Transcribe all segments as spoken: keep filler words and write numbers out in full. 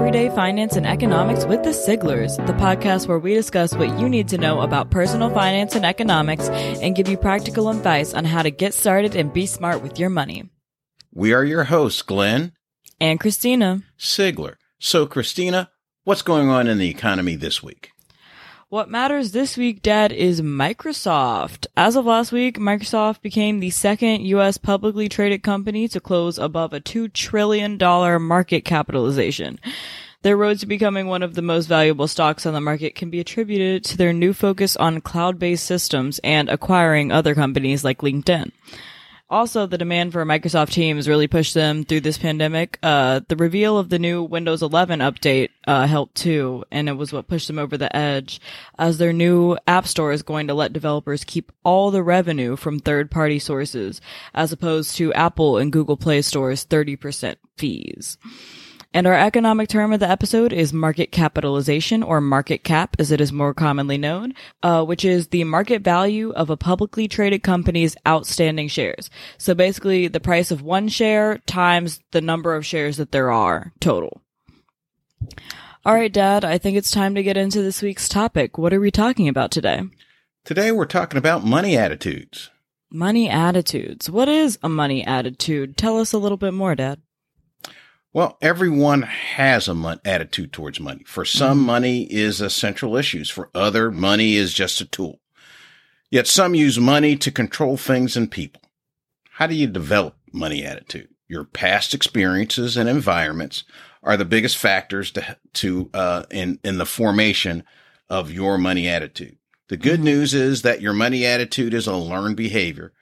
Everyday Finance and Economics with the Siglers, the podcast where we discuss what you need to know about personal finance and economics and give you practical advice on how to get started and be smart with your money. We are your hosts, Glenn and Christina Sigler. So, Christina, what's going on in the economy this week? What matters this week, Dad, is Microsoft. As of last week, Microsoft became the second U S publicly traded company to close above a two trillion dollars market capitalization. Their road to becoming one of the most valuable stocks on the market can be attributed to their new focus on cloud-based systems and acquiring other companies like LinkedIn. Also, the demand for Microsoft Teams really pushed them through this pandemic. Uh, the reveal of the new Windows eleven update uh, helped too, and it was what pushed them over the edge, as their new app store is going to let developers keep all the revenue from third-party sources, as opposed to Apple and Google Play Store's thirty percent fees. And our economic term of the episode is market capitalization, or market cap as it is more commonly known, uh, which is the market value of a publicly traded company's outstanding shares. So basically the price of one share times the number of shares that there are total. All right, Dad, I think it's time to get into this week's topic. What are we talking about today? Today we're talking about money attitudes. Money attitudes. What is a money attitude? Tell us a little bit more, Dad. Well, everyone has a mon- attitude towards money. For some, mm-hmm. money is a central issue. For other, money is just a tool. Yet some use money to control things and people. How do you develop money attitude? Your past experiences and environments are the biggest factors to, to uh, in, in the formation of your money attitude. The good mm-hmm. news is that your money attitude is a learned behavior,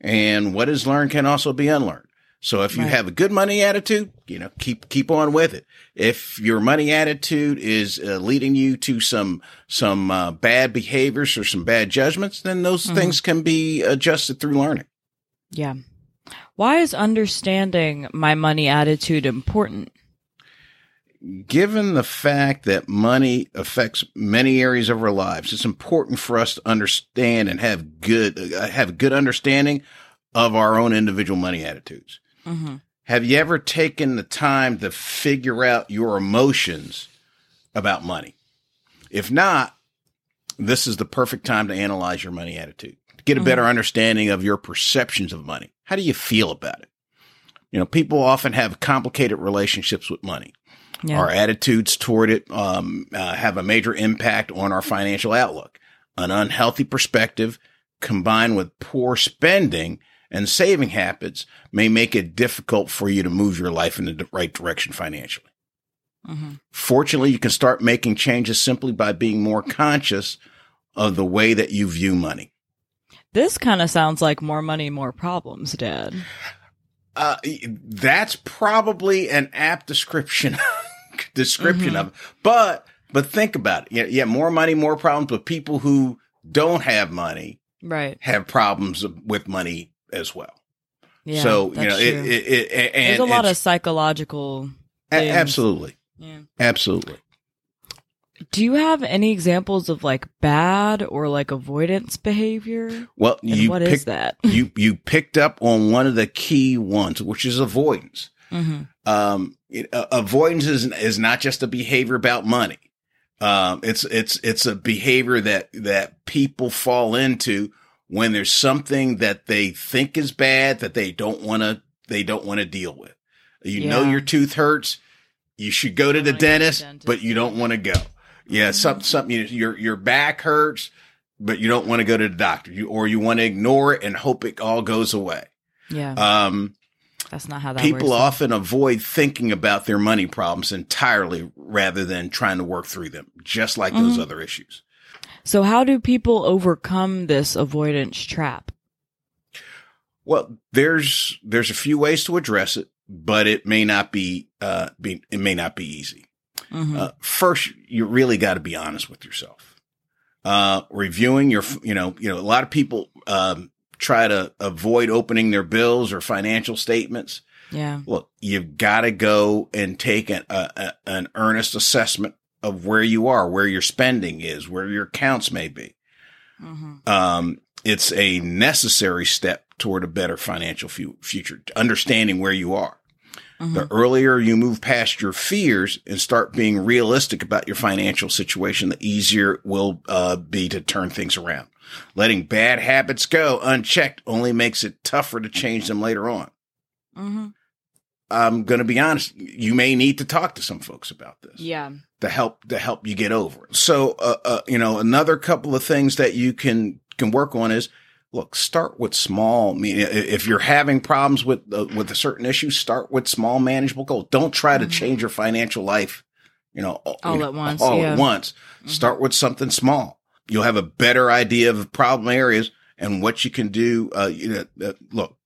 and what is learned can also be unlearned. So if you right. have a good money attitude, you know, keep, keep on with it. If your money attitude is uh, leading you to some, some, uh, bad behaviors or some bad judgments, then those mm-hmm. things can be adjusted through learning. Yeah. Why is understanding my money attitude important? Given the fact that money affects many areas of our lives, it's important for us to understand and have good, uh, have a good understanding of our own individual money attitudes. Mm-hmm. Have you ever taken the time to figure out your emotions about money? If not, this is the perfect time to analyze your money attitude, to get a mm-hmm. better understanding of your perceptions of money. How do you feel about it? You know, people often have complicated relationships with money. Yeah. Our attitudes toward it um, uh, have a major impact on our financial outlook. An unhealthy perspective combined with poor spending and saving habits may make it difficult for you to move your life in the right direction financially. Mm-hmm. Fortunately, you can start making changes simply by being more conscious of the way that you view money. This kind of sounds like more money, more problems, Dad. Uh, that's probably an apt description, description mm-hmm. of it. But, but think about it. Yeah, yeah, more money, more problems, but people who don't have money right. have problems with money as well. Yeah, so, you know, it, it, it, it, and there's a lot of psychological things. Absolutely. Yeah. Absolutely. Do you have any examples of like bad or like avoidance behavior? Well, and you what picked, is that? you, you picked up on one of the key ones, which is avoidance. Mm-hmm. Um, it, uh, avoidance is, is not just a behavior about money. Um, it's, it's, it's a behavior that, that people fall into when there's something that they think is bad that they don't want to, they don't want to deal with. You yeah. know, your tooth hurts. You should go to the dentist, to the dentist, but you don't want to go. Yeah. Mm-hmm. Some, some, you know, your, your back hurts, but you don't want to go to the doctor. You, or you want to ignore it and hope it all goes away. Yeah. Um, That's not how that people works. Often avoid thinking about their money problems entirely rather than trying to work through them, just like mm-hmm. those other issues. So how do people overcome this avoidance trap? Well, there's there's a few ways to address it, but it may not be uh be, it may not be easy. Mm-hmm. Uh, first, you really got to be honest with yourself. Uh, reviewing your you know you know a lot of people um, try to avoid opening their bills or financial statements. Yeah. Look, you've got to go and take an a, a, an earnest assessment of where you are, where your spending is, where your accounts may be. Mm-hmm. Um, it's a necessary step toward a better financial fu- future, understanding where you are. Mm-hmm. The earlier you move past your fears and start being realistic about your financial situation, the easier it will uh, be to turn things around. Letting bad habits go unchecked only makes it tougher to change them later on. Mm-hmm. I'm going to be honest. You may need to talk to some folks about this. Yeah. To help, to help you get over it. So, uh, uh, you know, another couple of things that you can, can work on is, look, start with small. If you're having problems with, uh, with a certain issue, start with small manageable goals. Don't try to mm-hmm. change your financial life, you know, all, all you know, at once. All yeah. at once. Mm-hmm. Start with something small. You'll have a better idea of problem areas and what you can do. Uh, you know, uh, look,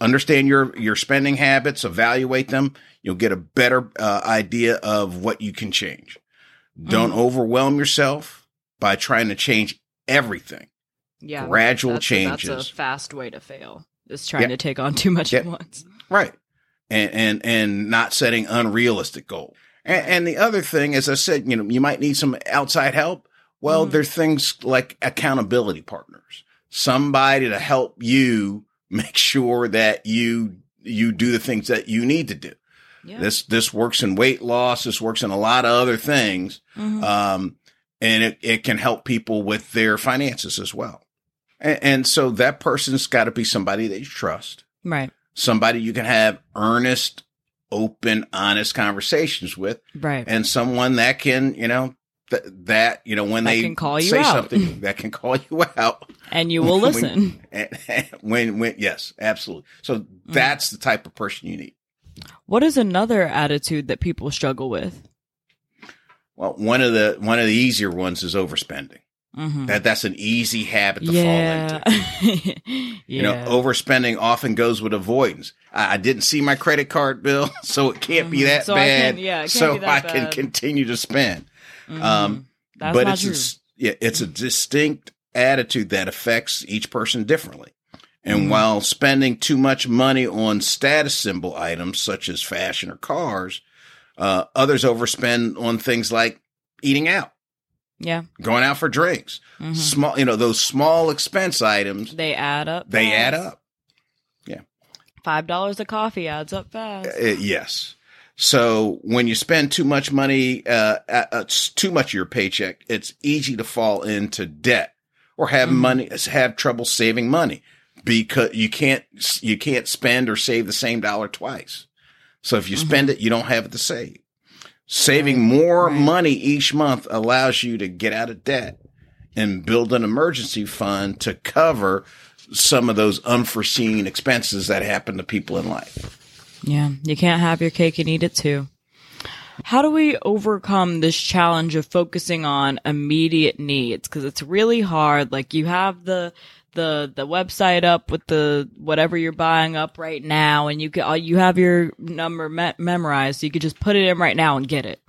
understand your, your spending habits, evaluate them. You'll get a better uh, idea of what you can change. Don't mm-hmm. overwhelm yourself by trying to change everything. Yeah. Gradual that's, changes. That's a fast way to fail, is trying yeah. to take on too much yeah. at once. Right. And, and, and not setting unrealistic goals. And, and the other thing, as I said, you know, you might need some outside help. Well, mm-hmm. there's things like accountability partners, somebody to help you make sure that you, you do the things that you need to do. Yeah. This, this works in weight loss. This works in a lot of other things. Mm-hmm. Um, and it, it can help people with their finances as well. And, and so that person's got to be somebody that you trust. Right. Somebody you can have earnest, open, honest conversations with. Right. And someone that can, you know, Th- that, you know, when that they can call you say out. something that can call you out and you will when, listen when, when, when, yes, absolutely. So mm. that's the type of person you need. What is another attitude that people struggle with? Well, one of the, one of the easier ones is overspending. Mm-hmm. That that's an easy habit to yeah. fall into. yeah. You know, overspending often goes with avoidance. I, I didn't see my credit card bill, so it can't mm-hmm. be that so bad. I can, yeah, so that I bad. can continue to spend. Mm-hmm. Um, That's but it's a, yeah, it's a distinct attitude that affects each person differently. And mm-hmm. while spending too much money on status symbol items such as fashion or cars, uh, others overspend on things like eating out. Yeah. Going out for drinks. Mm-hmm. Small, you know, those small expense items. They add up. They fast. add up. Yeah. five dollars a coffee adds up fast. Uh, yes. So when you spend too much money, uh, uh, too much of your paycheck, it's easy to fall into debt or have mm-hmm. money, have trouble saving money because you can't, you can't spend or save the same dollar twice. So if you mm-hmm. spend it, you don't have it to save. Saving right. more right. money each month allows you to get out of debt and build an emergency fund to cover some of those unforeseen expenses that happen to people in life. Yeah, you can't have your cake and eat it too. How do we overcome this challenge of focusing on immediate needs? Because it's really hard. Like you have the the the website up with the whatever you're buying up right now, and you can, you have your number me- memorized, so you could just put it in right now and get it.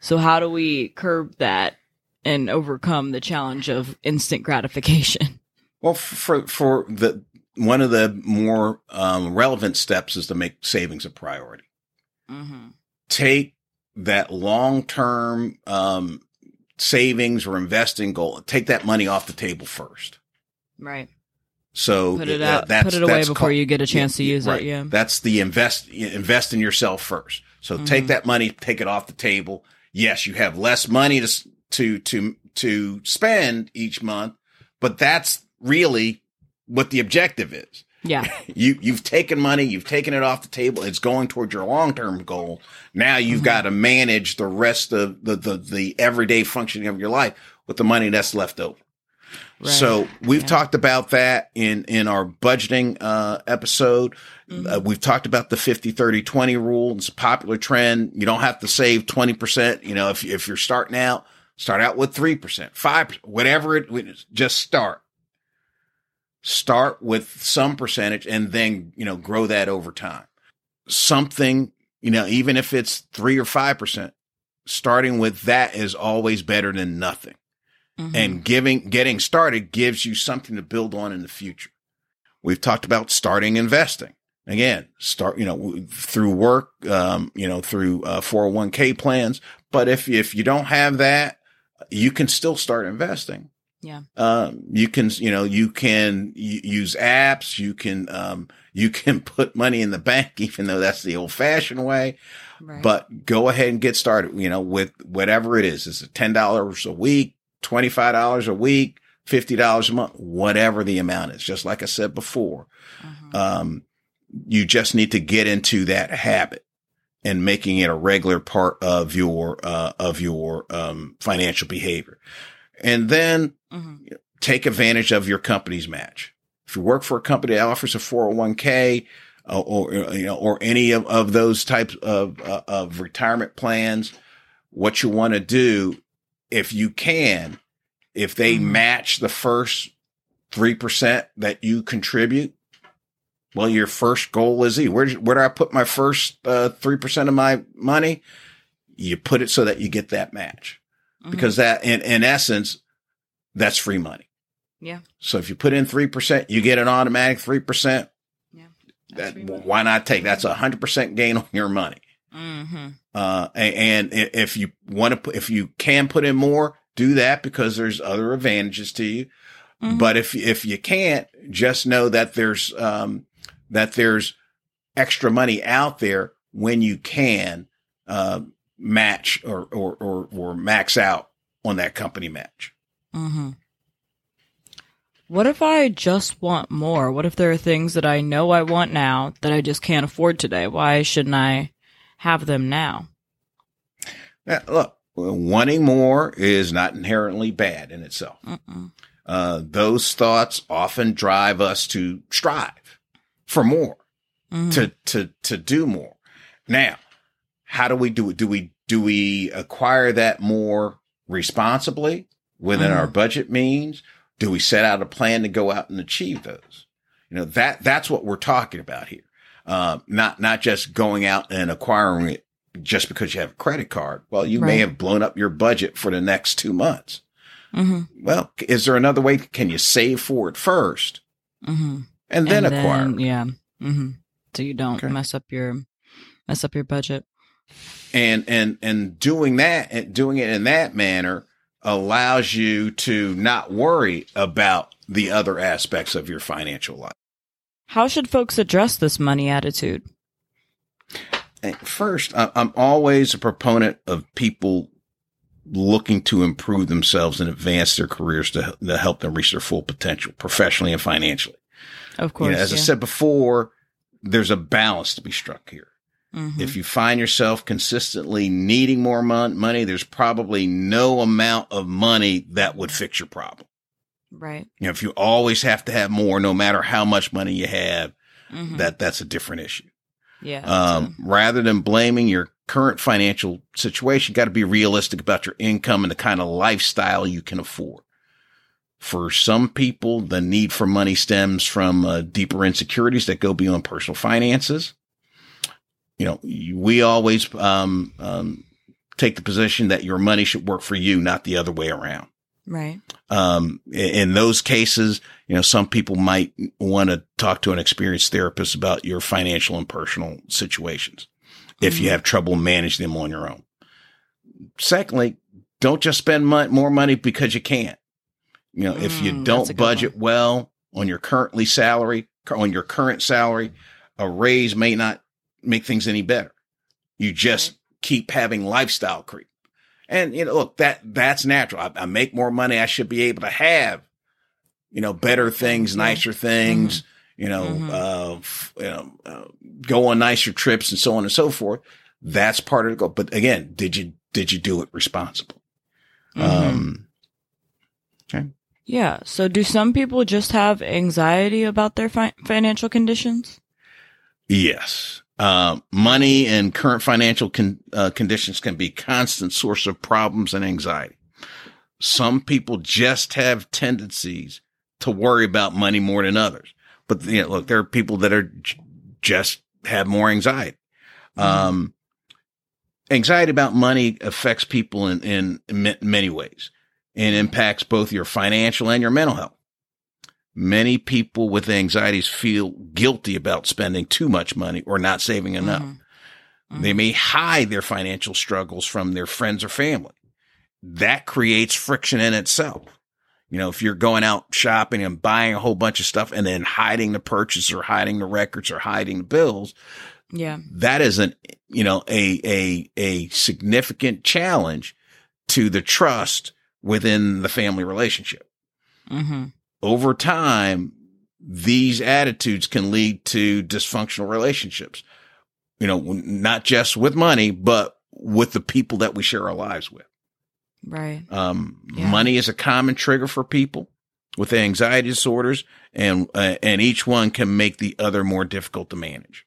So how do we curb that and overcome the challenge of instant gratification? Well, for for the. One of the more um, relevant steps is to make savings a priority. Mm-hmm. Take that long-term um, savings or investing goal. Take that money off the table first. Right. So put it, uh, out, that's, put it away that's before called, you get a chance yeah, to use right. it. Yeah. That's the invest invest in yourself first. So mm-hmm. take that money, take it off the table. Yes, you have less money to to to to spend each month, but that's really what the objective is. Yeah. You, you've taken money, you've taken it off the table. It's going toward your long-term goal. Now you've mm-hmm. got to manage the rest of the, the, the everyday functioning of your life with the money that's left over. Right. So we've yeah. talked about that in, in our budgeting uh, episode. Mm-hmm. Uh, we've talked about the fifty, thirty, twenty rule. It's a popular trend. You don't have to save twenty percent. You know, if, if you're starting out, start out with three percent, five percent, whatever it is, just start. Start with some percentage and then, you know, grow that over time. Something, you know, even if it's three or five percent, starting with that is always better than nothing. Mm-hmm. And giving, getting started gives you something to build on in the future. We've talked about starting investing. Again, start, you know, through work, um, you know, through uh, four oh one k plans. But if, if you don't have that, you can still start investing. Yeah. Um, you can, you know, you can use apps, you can, um, You can put money in the bank, even though that's the old fashioned way. Right. But go ahead and get started, you know, with whatever it is. It's ten dollars a week, twenty-five dollars a week, fifty dollars a month, whatever the amount is. Just like I said before, mm-hmm. um, you just need to get into that habit and making it a regular part of your, uh, of your, um, financial behavior. And then mm-hmm. take advantage of your company's match. If you work for a company that offers a four oh one k uh, or, you know, or any of, of those types of, uh, of retirement plans, what you want to do, if you can, if they mm-hmm. match the first three percent that you contribute, well, your first goal is, where, where do I put my first uh, three percent of my money? You put it so that you get that match. Mm-hmm. Because that, in, in essence, that's free money. Yeah. So if you put in three percent, you get an automatic three percent. Yeah. That, why not take? That's a one hundred percent gain on your money. Mm-hmm. Uh, and, and if you want to, if you can put in more, do that, because there's other advantages to you. Mm-hmm. But if, if you can't, just know that there's, um, that there's extra money out there when you can, uh, match or, or, or, or max out on that company match. Mm-hmm. What if I just want more? What if there are things that I know I want now that I just can't afford today? Why shouldn't I have them now? Now look, wanting more is not inherently bad in itself. Uh-uh. Uh, those thoughts often drive us to strive for more, mm-hmm. to, to, to do more. Now, how do we do it? Do we, do we acquire that more responsibly within mm-hmm. our budget means? Do we set out a plan to go out and achieve those? You know, that, that's what we're talking about here. Um, not, not just going out and acquiring it just because you have a credit card. Well, you right. may have blown up your budget for the next two months. Mm-hmm. Well, is there another way? Can you save for it first mm-hmm. and then and acquire? Then, yeah. Mm-hmm. So you don't okay. mess up your, mess up your budget. And, and, and doing that and doing it in that manner allows you to not worry about the other aspects of your financial life. How should folks address this money attitude? First, I'm always a proponent of people looking to improve themselves and advance their careers to, to help them reach their full potential professionally and financially. Of course. You know, as yeah. I said before, there's a balance to be struck here. Mm-hmm. If you find yourself consistently needing more mon- money, there's probably no amount of money that would fix your problem. Right. You know, if you always have to have more, no matter how much money you have, mm-hmm. that that's a different issue. Yeah. Um, rather than blaming your current financial situation, you got to be realistic about your income and the kind of lifestyle you can afford. For some people, the need for money stems from uh, deeper insecurities that go beyond personal finances. You know, we always um, um, take the position that your money should work for you, not the other way around. Right. Um, in those cases, you know, some people might want to talk to an experienced therapist about your financial and personal situations if mm-hmm. you have trouble managing them on your own. Secondly, don't just spend mo- more money because you can't. You know, mm, if you don't budget well on your currently salary, on your current salary, a raise may not make things any better. You just right. keep having lifestyle creep. And, you know, look, that that's natural. I, I make more money. I should be able to have, you know, better things, nicer things, mm-hmm. you know, mm-hmm. uh, f- you know uh, go on nicer trips and so on and so forth. That's part of the goal. But again, did you, did you do it responsibly? Mm-hmm. Um, okay. Yeah. So do some people just have anxiety about their fi- financial conditions? Yes. Uh, money and current financial con- uh, conditions can be constant source of problems and anxiety. Some people just have tendencies to worry about money more than others. But you know, look, there are people that are j- just have more anxiety. Um, anxiety about money affects people in, in m- many ways and impacts both your financial and your mental health. Many people with anxieties feel guilty about spending too much money or not saving enough. Mm-hmm. Mm-hmm. They may hide their financial struggles from their friends or family. That creates friction in itself. You know, if you're going out shopping and buying a whole bunch of stuff and then hiding the purchase or hiding the records or hiding the bills, yeah, that is an, you know, a, a, a significant challenge to the trust within the family relationship. Mm-hmm. Over time, these attitudes can lead to dysfunctional relationships, you know, not just with money, but with the people that we share our lives with. Right. Um, yeah. Money is a common trigger for people with anxiety disorders, and uh, and each one can make the other more difficult to manage.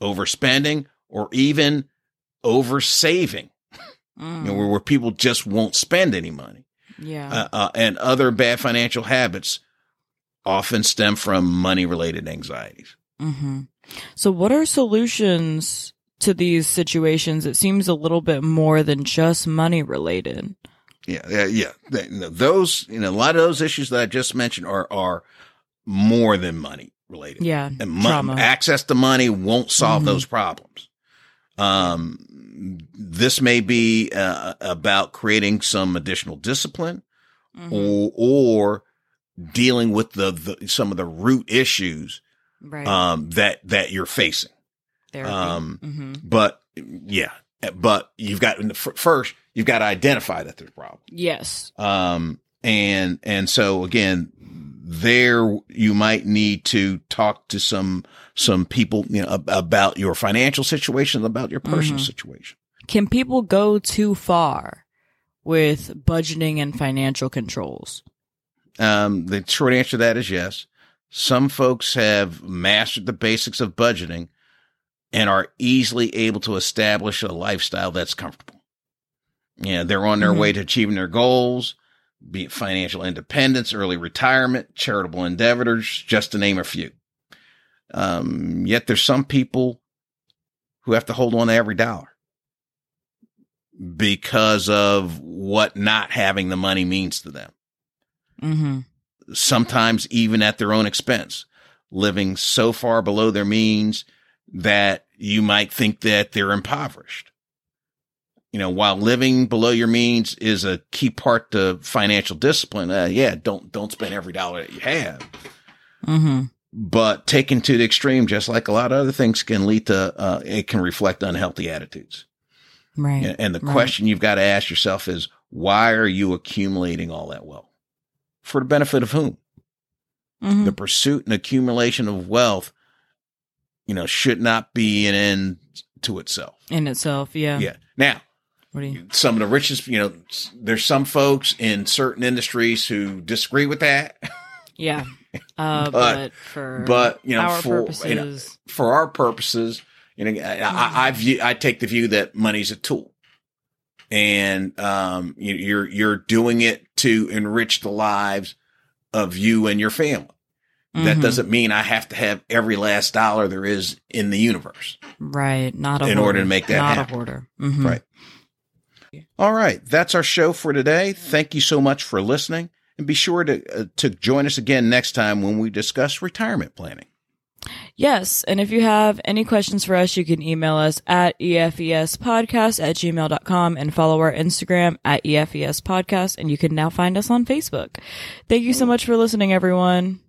Overspending or even oversaving, mm. you know, where, where people just won't spend any money. Yeah. Uh, uh, and other bad financial habits often stem from money-related anxieties. Mm-hmm. So what are solutions to these situations? It seems a little bit more than just money-related. Yeah, yeah, yeah. Those, you know, a lot of those issues that I just mentioned are are more than money-related. Yeah, and mon- access to money won't solve mm-hmm. those problems. Um, this may be uh, about creating some additional discipline, mm-hmm. or or dealing with the, the some of the root issues right. um, that that you're facing. Therapy. Um, mm-hmm. but yeah, but you've got first you've got to identify that there's a problem. Yes. Um, and and so again, there you might need to talk to some some people, you know, about your financial situation, about your personal mm-hmm. situation. Can people go too far with budgeting and financial controls? Um, the short answer to that is yes. Some folks have mastered the basics of budgeting and are easily able to establish a lifestyle that's comfortable. Yeah, you know, they're on their mm-hmm. way to achieving their goals, be it financial independence, early retirement, charitable endeavors, just to name a few. Um, yet there's some people who have to hold on to every dollar because of what not having the money means to them. Mm-hmm. Sometimes even at their own expense, living so far below their means that you might think that they're impoverished. You know, while living below your means is a key part to financial discipline, uh, yeah, don't don't spend every dollar that you have. Mm-hmm. But taken to the extreme, just like a lot of other things, can lead to, uh, it can reflect unhealthy attitudes. Right. And, and the right. question you've got to ask yourself is, why are you accumulating all that wealth? For the benefit of whom? Mm-hmm. The pursuit and accumulation of wealth, you know, should not be an end to itself. In itself, yeah. Yeah. Now, what do you- some of the richest, you know, there's some folks in certain industries who disagree with that. Yeah. Uh, but, but for but, you know, our for, purposes. You know, for our purposes, you know, I, I, I, view, I take the view that money's a tool. And um, you, you're you're doing it to enrich the lives of you and your family. That mm-hmm. doesn't mean I have to have every last dollar there is in the universe. Right. Not a in hoarder. Order to make that Not happen. A hoarder. Mm-hmm. Right. All right. That's our show for today. Thank you so much for listening. And be sure to uh, to join us again next time when we discuss retirement planning. Yes. And if you have any questions for us, you can email us at E F E S podcast at gmail dot com and follow our Instagram at E F E S podcast. And you can now find us on Facebook. Thank you so much for listening, everyone.